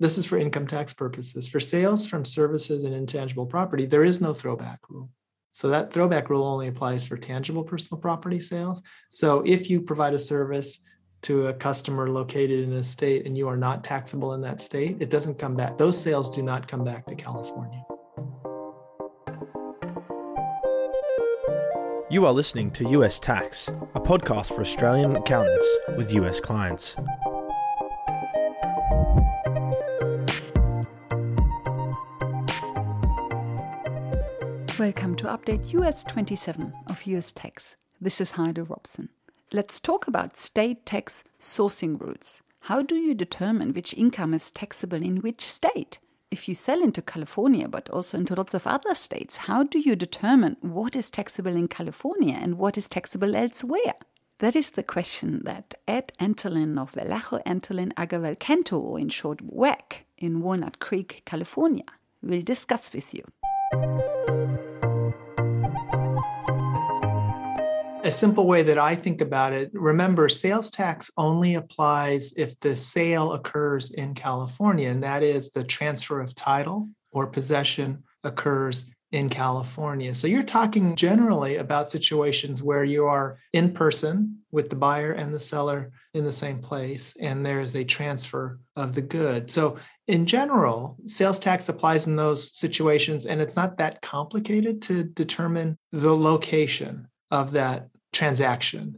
This is for income tax purposes. For sales from services and intangible property, there is no throwback rule. So that throwback rule only applies for tangible personal property sales. So if you provide a service to a customer located in a state and you are not taxable in that state, it doesn't come back. Those sales do not come back to California. You are listening to US Tax, a podcast for Australian accountants with US clients. Welcome to Update US 27 of US Tax. This is Heide Robson. Let's talk about state tax sourcing rules. How do you determine which income is taxable in which state? If you sell into California, but also into lots of other states, how do you determine what is taxable in California and what is taxable elsewhere? That is the question that Ed Antolin of Vallejo Antolin Agarwal Kanter, or in short WAAK, in Walnut Creek, California, will discuss with you. A simple way that I think about it, remember, sales tax only applies if the sale occurs in California, and that is the transfer of title or possession occurs in California. So you're talking generally about situations where you are in person with the buyer and the seller in the same place, and there is a transfer of the good. So in general, sales tax applies in those situations, and it's not that complicated to determine the location of that transaction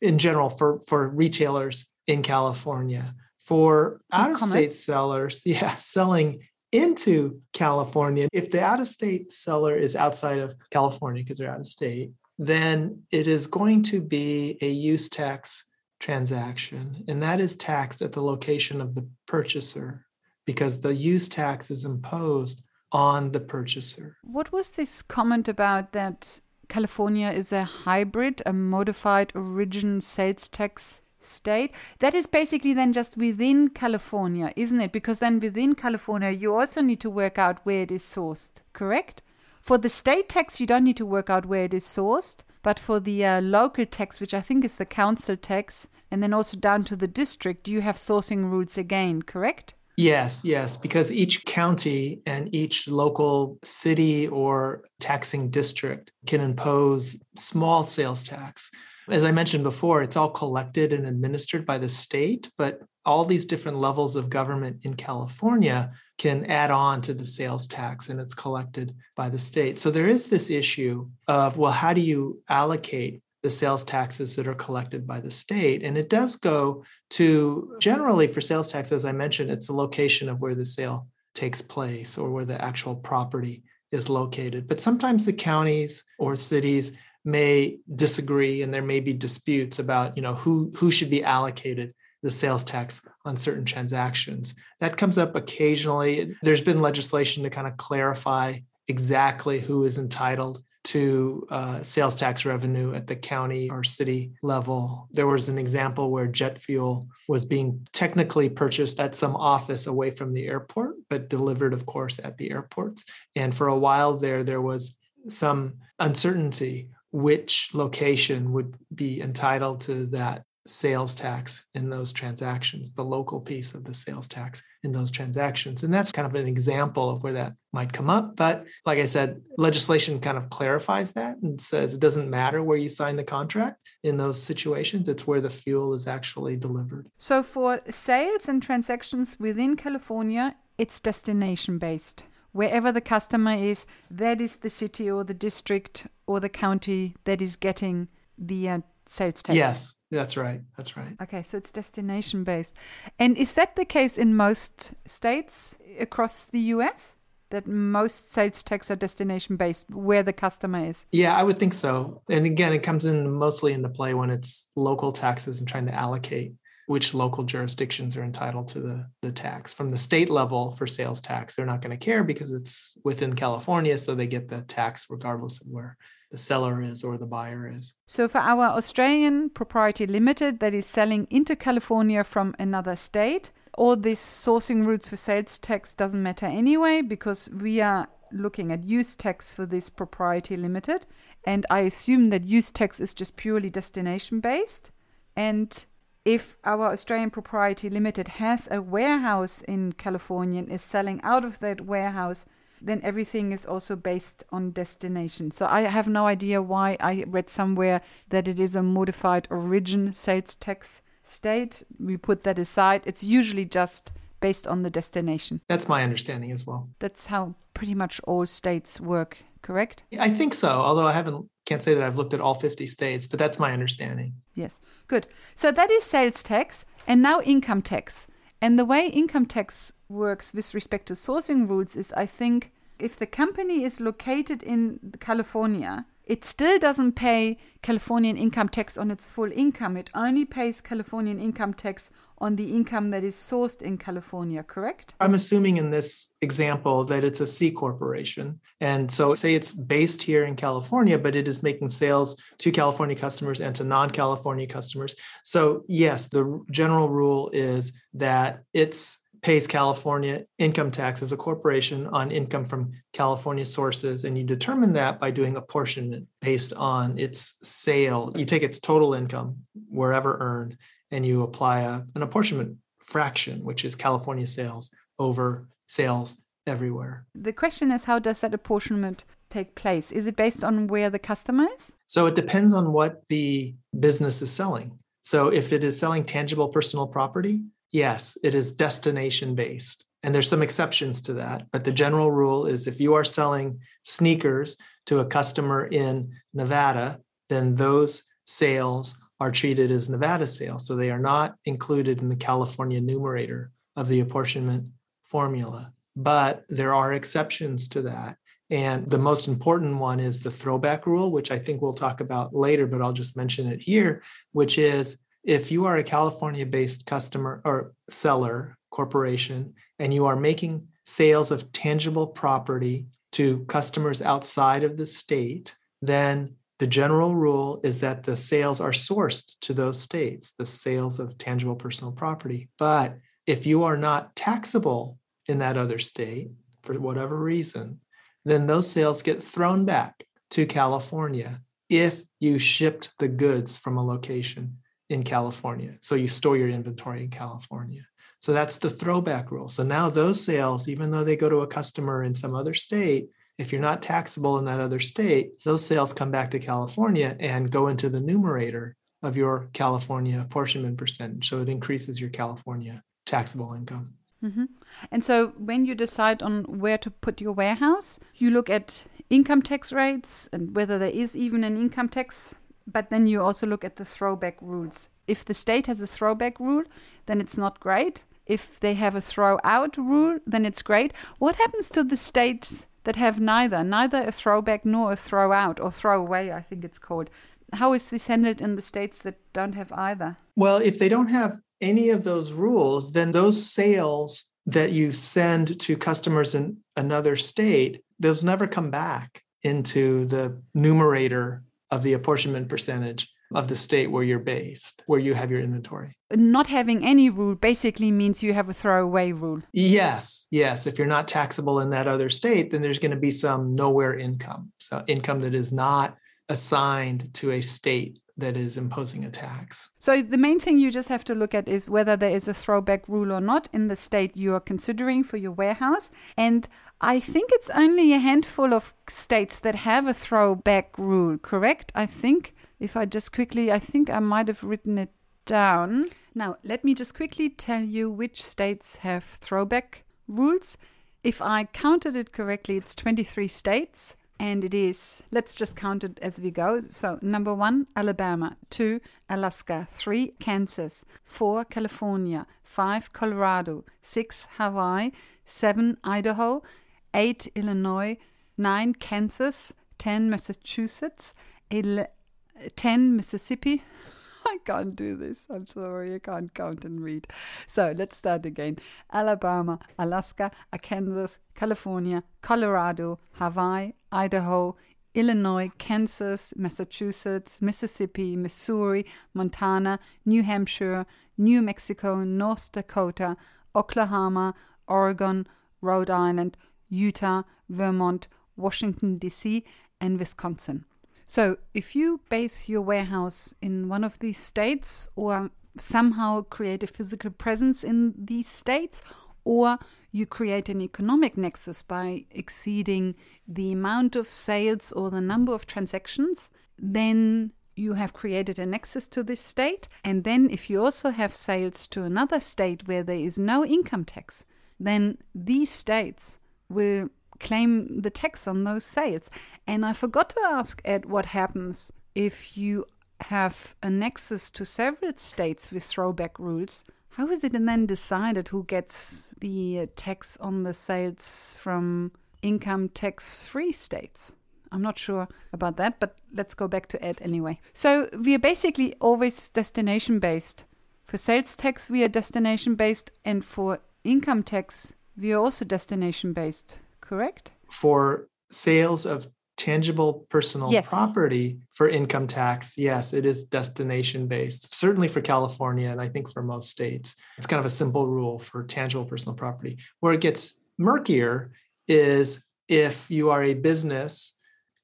in general for retailers in California. For out-of-state sellers, selling into California, if the out-of-state seller is outside of California because they're out of state, then it is going to be a use tax transaction, and that is taxed at the location of the purchaser because the use tax is imposed on the purchaser. What was this comment about that California is a hybrid, a modified origin sales tax state? That is basically then just within California, isn't it? Because then within California, you also need to work out where it is sourced, correct? For the state tax, you don't need to work out where it is sourced. But for the local tax, which I think is the council tax, and then also down to the district, you have sourcing rules again, correct? Yes, because each county and each local city or taxing district can impose small sales tax. As I mentioned before, it's all collected and administered by the state, but all these different levels of government in California can add on to the sales tax, and it's collected by the state. So there is this issue of, well, how do you allocate the sales taxes that are collected by the state? And it does go to, generally for sales tax, as I mentioned, it's the location of where the sale takes place or where the actual property is located. But sometimes the counties or cities may disagree, and there may be disputes about, who should be allocated the sales tax on certain transactions. That comes up occasionally. There's been legislation to kind of clarify exactly who is entitled to sales tax revenue at the county or city level. There was an example where jet fuel was being technically purchased at some office away from the airport, but delivered, of course, at the airports. And for a while there was some uncertainty which location would be entitled to that sales tax in those transactions, the local piece of the sales tax in those transactions. And that's kind of an example of where that might come up. But like I said, legislation kind of clarifies that and says it doesn't matter where you sign the contract in those situations. It's where the fuel is actually delivered. So for sales and transactions within California, it's destination-based. Wherever the customer is, that is the city or the district or the county that is getting the sales tax. Yes, that's right. Okay, so it's destination-based. And is that the case in most states across the US, that most sales tax are destination-based where the customer is? Yeah, I would think so. And again, it comes in mostly into play when it's local taxes and trying to allocate which local jurisdictions are entitled to the tax. From the state level for sales tax, they're not going to care because it's within California, so they get the tax regardless of where the seller is or the buyer is. So for our Australian propriety limited that is selling into California from another state, all these sourcing routes for sales tax doesn't matter anyway, because we are looking at use tax for this propriety limited. And I assume that use tax is just purely destination based. And If our Australian Propriety Limited has a warehouse in California and is selling out of that warehouse, then everything is also based on destination. So I have no idea why I read somewhere that it is a modified origin sales tax state. We put that aside. It's usually just based on the destination. That's my understanding as well. That's how pretty much all states work, correct? I think so, although I can't say that I've looked at all 50 states, but that's my understanding. Yes, good. So that is sales tax, and now income tax. And the way income tax works with respect to sourcing rules is, I think, if the company is located in California, it still doesn't pay Californian income tax on its full income. It only pays Californian income tax on the income that is sourced in California, correct? I'm assuming in this example that it's a C corporation. And so say it's based here in California, but it is making sales to California customers and to non-California customers. So yes, the general rule is that it pays California income tax as a corporation on income from California sources. And you determine that by doing apportionment based on its sale. You take its total income, wherever earned, and you apply an apportionment fraction, which is California sales over sales everywhere. The question is, how does that apportionment take place? Is it based on where the customer is? So it depends on what the business is selling. So if it is selling tangible personal property, yes, it is destination-based. And there's some exceptions to that. But the general rule is, if you are selling sneakers to a customer in Nevada, then those sales are treated as Nevada sales. So they are not included in the California numerator of the apportionment formula. But there are exceptions to that. And the most important one is the throwback rule, which I think we'll talk about later, but I'll just mention it here, which is, if you are a California-based customer or seller corporation, and you are making sales of tangible property to customers outside of the state, then the general rule is that the sales are sourced to those states, the sales of tangible personal property. But if you are not taxable in that other state, for whatever reason, then those sales get thrown back to California if you shipped the goods from a location in California. So you store your inventory in California. So that's the throwback rule. So now those sales, even though they go to a customer in some other state, if you're not taxable in that other state, those sales come back to California and go into the numerator of your California apportionment percentage. So it increases your California taxable income. Mm-hmm. And so when you decide on where to put your warehouse, you look at income tax rates and whether there is even an income tax. But then you also look at the throwback rules. If the state has a throwback rule, then it's not great. If they have a throw out rule, then it's great. What happens to the states that have neither a throwback nor a throw out or throw away, I think it's called? How is this handled in the states that don't have either? Well, if they don't have any of those rules, then those sales that you send to customers in another state, those never come back into the numerator of the apportionment percentage of the state where you're based, where you have your inventory. Not having any rule basically means you have a throwaway rule. Yes. If you're not taxable in that other state, then there's going to be some nowhere income. So income that is not assigned to a state that is imposing a tax. So the main thing you just have to look at is whether there is a throwback rule or not in the state you are considering for your warehouse. And I think it's only a handful of states that have a throwback rule, correct? I think I might have written it down. Now, let me just quickly tell you which states have throwback rules. If I counted it correctly, it's 23 states. And it is, let's just count it as we go. So 1, Alabama, 2, Alaska, 3, Kansas, 4, California, 5, Colorado, 6, Hawaii, 7, Idaho, 8, Illinois, 9, Kansas, 10, Massachusetts, 10, Mississippi. I can't do this. I'm sorry. I can't count and read. So let's start again. Alabama, Alaska, Kansas, California, Colorado, Hawaii, Idaho, Illinois, Kansas, Massachusetts, Mississippi, Missouri, Montana, New Hampshire, New Mexico, North Dakota, Oklahoma, Oregon, Rhode Island, Utah, Vermont, Washington, D.C., and Wisconsin. So if you base your warehouse in one of these states, or somehow create a physical presence in these states, or you create an economic nexus by exceeding the amount of sales or the number of transactions, then you have created a nexus to this state. And then if you also have sales to another state where there is no income tax, then these states will claim the tax on those sales. And I forgot to ask Ed what happens if you have a nexus to several states with throwback rules. How is it then decided who gets the tax on the sales from income tax-free states? I'm not sure about that, but let's go back to Ed anyway. So we are basically always destination-based. For sales tax, we are destination-based, and for income tax, we are also destination-based, correct? For sales of tangible personal property for income tax, yes, it is destination-based, certainly for California, and I think for most states. It's kind of a simple rule for tangible personal property. Where it gets murkier is if you are a business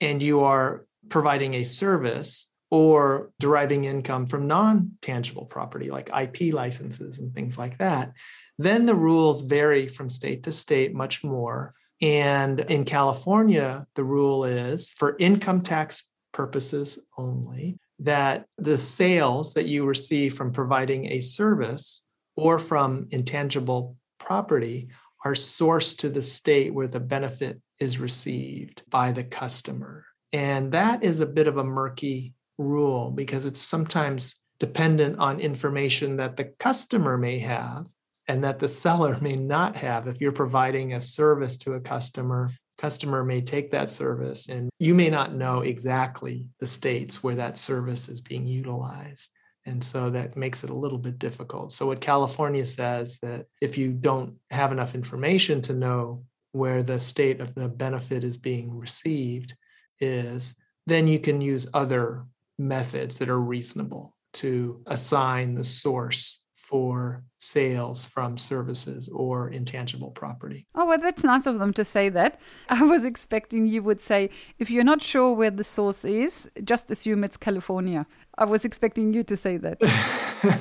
and you are providing a service or deriving income from non-tangible property, like IP licenses and things like that, then the rules vary from state to state much more. And in California, the rule is for income tax purposes only that the sales that you receive from providing a service or from intangible property are sourced to the state where the benefit is received by the customer. And that is a bit of a murky rule because it's sometimes dependent on information that the customer may have and that the seller may not have. If you're providing a service to a customer, customer may take that service and you may not know exactly the states where that service is being utilized. And so that makes it a little bit difficult. So what California says that if you don't have enough information to know where the state of the benefit is being received is, then you can use other methods that are reasonable to assign the source for sales from services or intangible property. Oh, well, that's nice of them to say that. I was expecting you would say, if you're not sure where the source is, just assume it's California. I was expecting you to say that.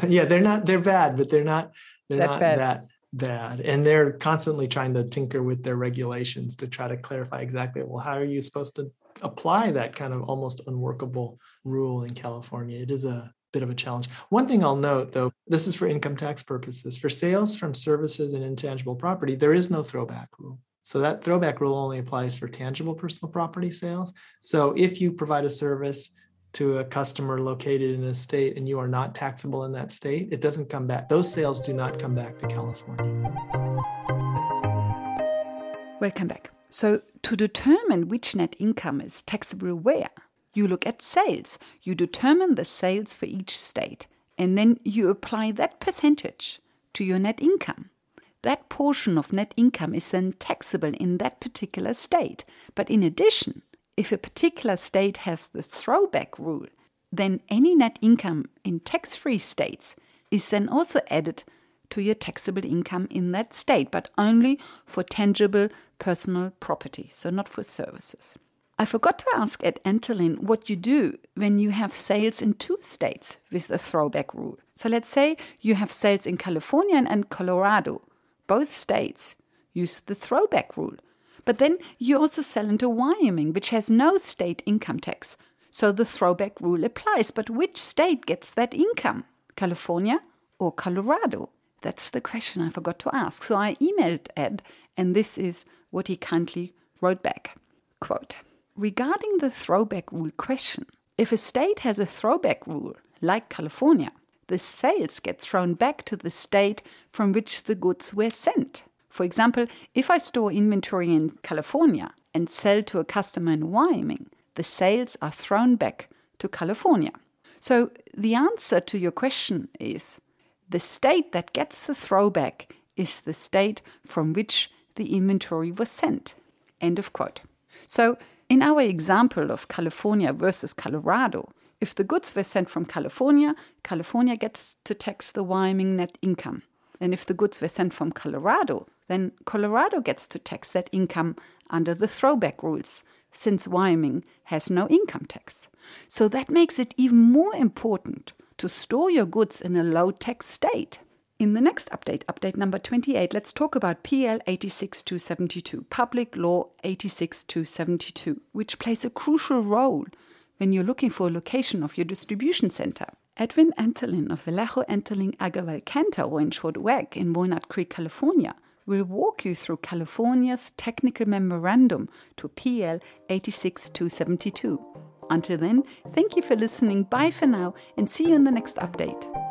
Yeah, they're not that bad. And they're constantly trying to tinker with their regulations to try to clarify exactly, well, how are you supposed to apply that kind of almost unworkable rule in California? It is a bit of a challenge. One thing I'll note, though, this is for income tax purposes. For sales from services and intangible property, there is no throwback rule. So that throwback rule only applies for tangible personal property sales. So if you provide a service to a customer located in a state and you are not taxable in that state, it doesn't come back. Those sales do not come back to California. Welcome back. So to determine which net income is taxable where, you look at sales. You determine the sales for each state, and then you apply that percentage to your net income. That portion of net income is then taxable in that particular state. But in addition, if a particular state has the throwback rule, then any net income in tax-free states is then also added to your taxable income in that state, but only for tangible personal property, so not for services. I forgot to ask Ed Antolin what you do when you have sales in two states with a throwback rule. So let's say you have sales in California and Colorado. Both states use the throwback rule. But then you also sell into Wyoming, which has no state income tax. So the throwback rule applies. But which state gets that income? California or Colorado? That's the question I forgot to ask. So I emailed Ed, and this is what he kindly wrote back. Quote, regarding the throwback rule question, if a state has a throwback rule, like California, the sales get thrown back to the state from which the goods were sent. For example, if I store inventory in California and sell to a customer in Wyoming, the sales are thrown back to California. So the answer to your question is, the state that gets the throwback is the state from which the inventory was sent. End of quote. So in our example of California versus Colorado, if the goods were sent from California, California gets to tax the Wyoming net income. And if the goods were sent from Colorado, then Colorado gets to tax that income under the throwback rules, since Wyoming has no income tax. So that makes it even more important to store your goods in a low-tax state. In the next update, update number 28, let's talk about PL 86272, Public Law 86272, which plays a crucial role when you're looking for a location of your distribution center. Ed Antolin of Vallejo Antolin Agarwal Kanter, or in short WAAK, in Walnut Creek, California, will walk you through California's technical memorandum to PL 86272. Until then, thank you for listening. Bye for now, and see you in the next update.